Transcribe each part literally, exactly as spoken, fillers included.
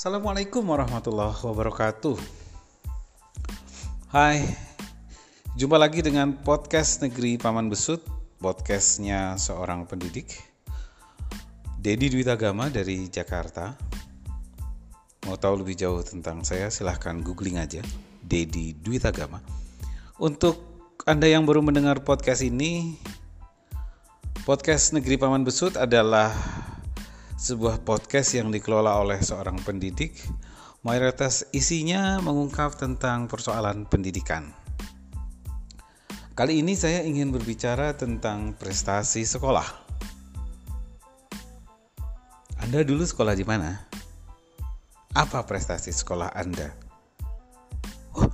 Assalamualaikum warahmatullahi wabarakatuh. Hai, jumpa lagi dengan podcast Negeri Paman Besut, podcastnya seorang pendidik, Dedi Dwitagama dari Jakarta. Mau tahu lebih jauh tentang saya, silahkan googling aja Dedi Dwitagama. Untuk Anda yang baru mendengar podcast ini, podcast Negeri Paman Besut adalah sebuah podcast yang dikelola oleh seorang pendidik. Mayoritas isinya mengungkap tentang persoalan pendidikan. Kali ini saya ingin berbicara tentang prestasi sekolah. Anda dulu sekolah di mana? Apa prestasi sekolah Anda? Oh,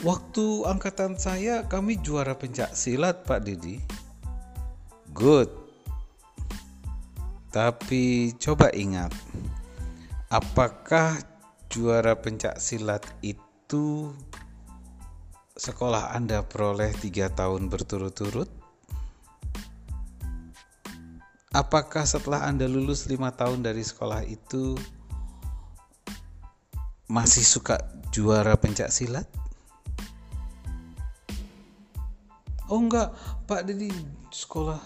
waktu angkatan saya kami juara pencak silat, Pak Dedi. Good. Tapi coba ingat, apakah juara pencak silat itu sekolah Anda peroleh tiga tahun berturut-turut? Apakah setelah Anda lulus lima tahun dari sekolah itu masih suka juara pencak silat? Oh enggak, Pak Dedi, sekolah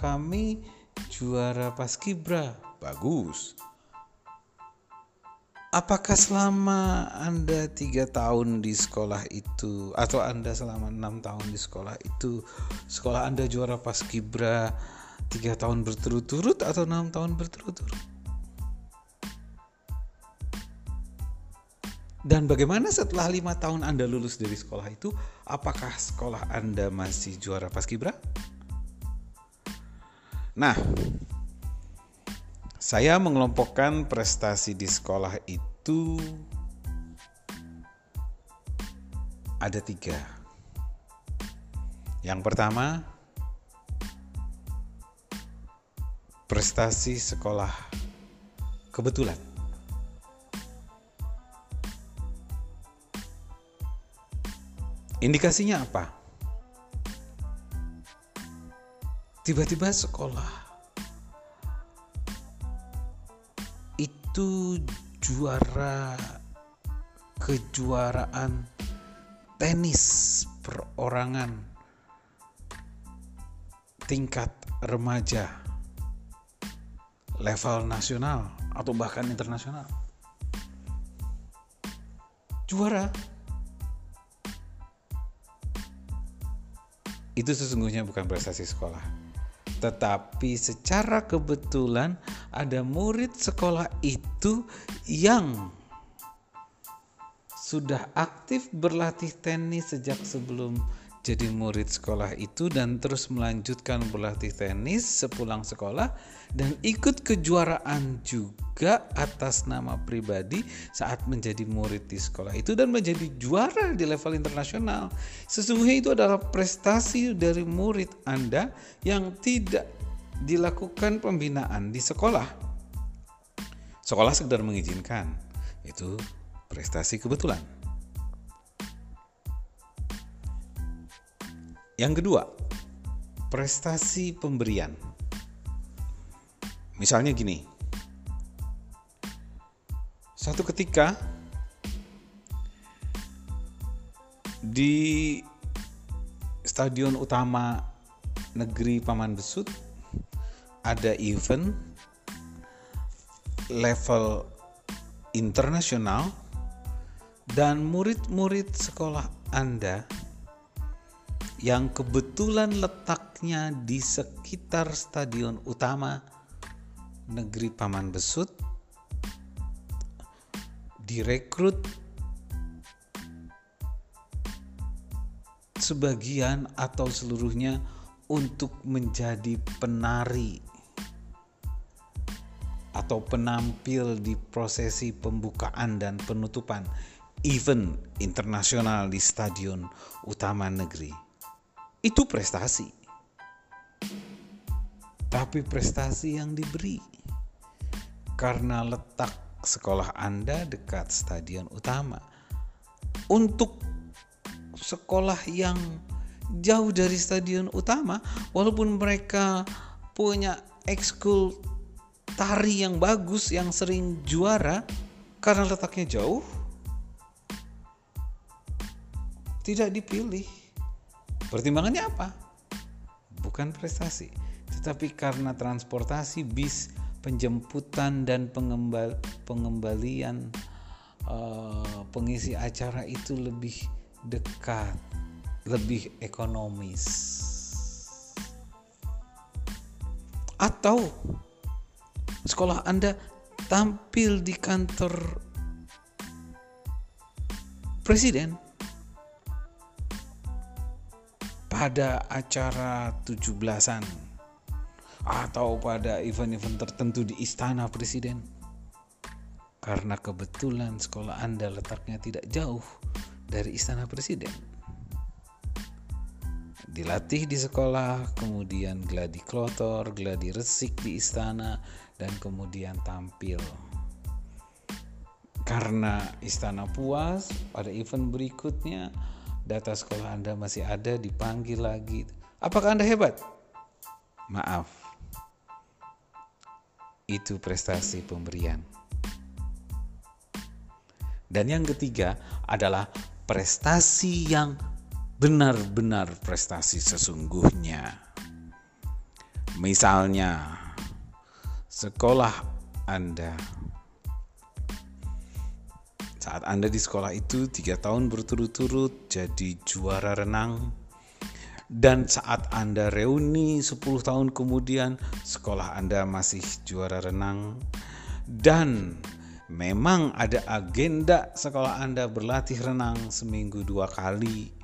kami juara paskibra. Bagus. Apakah selama Anda tiga tahun di sekolah itu, atau Anda selama enam tahun di sekolah itu, sekolah Anda juara paskibra tiga tahun berturut-turut atau enam tahun berturut-turut? Dan bagaimana setelah lima tahun Anda lulus dari sekolah itu, apakah sekolah Anda masih juara paskibra? Nah, saya mengelompokkan prestasi di sekolah itu ada tiga. Yang pertama, prestasi sekolah kebetulan. Indikasinya apa? Tiba-tiba sekolah itu juara kejuaraan tenis perorangan tingkat remaja level nasional atau bahkan internasional. Juara itu sesungguhnya bukan prestasi sekolah. Tetapi secara kebetulan ada murid sekolah itu yang sudah aktif berlatih tenis sejak sebelum jadi murid sekolah itu dan terus melanjutkan berlatih tenis sepulang sekolah dan ikut kejuaraan juga atas nama pribadi saat menjadi murid di sekolah itu dan menjadi juara di level internasional. Sesungguhnya itu adalah prestasi dari murid Anda yang tidak dilakukan pembinaan di sekolah. Sekolah sekedar mengizinkan. Itu prestasi kebetulan. Yang kedua, prestasi pemberian. Misalnya gini, suatu ketika di stadion utama Negeri Paman Besut ada event level internasional dan murid-murid sekolah Anda yang kebetulan letaknya di sekitar stadion utama Negeri Paman Besut direkrut sebagian atau seluruhnya untuk menjadi penari atau penampil di prosesi pembukaan dan penutupan event internasional di stadion utama negeri. Itu prestasi. Tapi prestasi yang diberi karena letak sekolah Anda dekat stadion utama. Untuk sekolah yang jauh dari stadion utama, walaupun mereka punya ekskul tari yang bagus yang sering juara, Karena letaknya jauh, tidak dipilih. Pertimbangannya apa? Bukan prestasi, tetapi karena transportasi bis, penjemputan dan pengembal- pengembalian uh, pengisi acara itu lebih dekat, lebih ekonomis. Atau sekolah Anda tampil di kantor presiden pada acara tujuh belasan atau pada event-event tertentu di istana presiden. Karena kebetulan sekolah Anda letaknya tidak jauh dari istana presiden. Dilatih di sekolah, kemudian gladi klotor, gladi resik di istana, dan kemudian tampil. Karena istana puas, pada event berikutnya data sekolah Anda masih ada, dipanggil lagi. Apakah Anda hebat? Maaf, itu prestasi pemberian. Dan yang ketiga adalah prestasi yang benar-benar prestasi sesungguhnya. Misalnya, sekolah Anda, saat Anda di sekolah itu tiga tahun berturut-turut jadi juara renang, dan saat Anda reuni sepuluh tahun kemudian sekolah Anda masih juara renang, dan memang ada agenda sekolah Anda berlatih renang seminggu dua kali,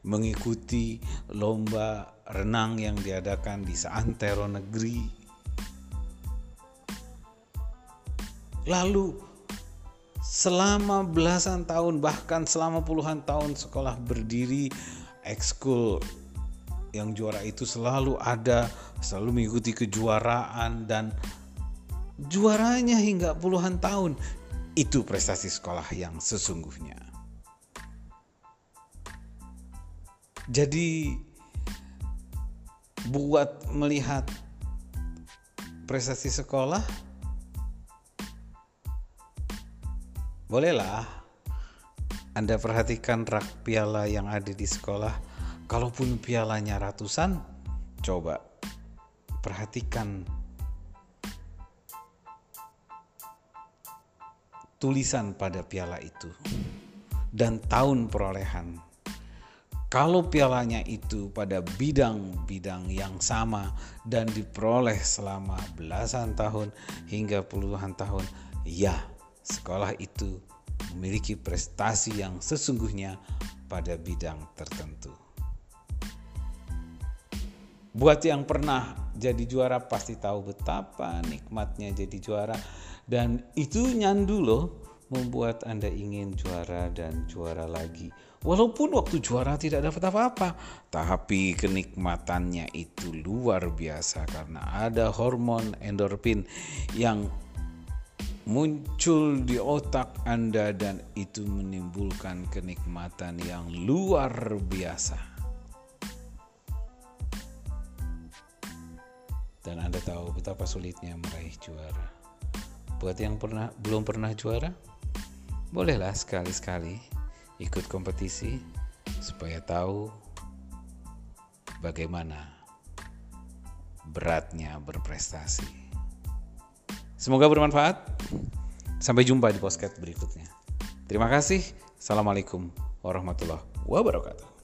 mengikuti lomba renang yang diadakan di seantero negeri. Lalu selama belasan tahun, bahkan selama puluhan tahun sekolah berdiri, ekskul yang juara itu selalu ada, selalu mengikuti kejuaraan dan juaranya hingga puluhan tahun. Itu prestasi sekolah yang sesungguhnya. Jadi buat melihat prestasi sekolah, bolehlah Anda perhatikan rak piala yang ada di sekolah. Kalaupun pialanya ratusan, coba perhatikan tulisan pada piala itu dan tahun perolehan. Kalau pialanya itu pada bidang-bidang yang sama dan diperoleh selama belasan tahun hingga puluhan tahun, ya, sekolah itu memiliki prestasi yang sesungguhnya pada bidang tertentu. Buat yang pernah jadi juara pasti tahu betapa nikmatnya jadi juara, dan itu nyandu loh, membuat Anda ingin juara dan juara lagi. Walaupun waktu juara tidak dapat apa-apa, tapi kenikmatannya itu luar biasa karena ada hormon endorfin yang muncul di otak Anda dan itu menimbulkan kenikmatan yang luar biasa. Dan Anda tahu betapa sulitnya meraih juara. Buat yang pernah belum pernah juara, bolehlah sekali-sekali ikut kompetisi supaya tahu bagaimana beratnya berprestasi. Semoga bermanfaat. Sampai jumpa di podcast berikutnya. Terima kasih. Assalamualaikum warahmatullahi wabarakatuh.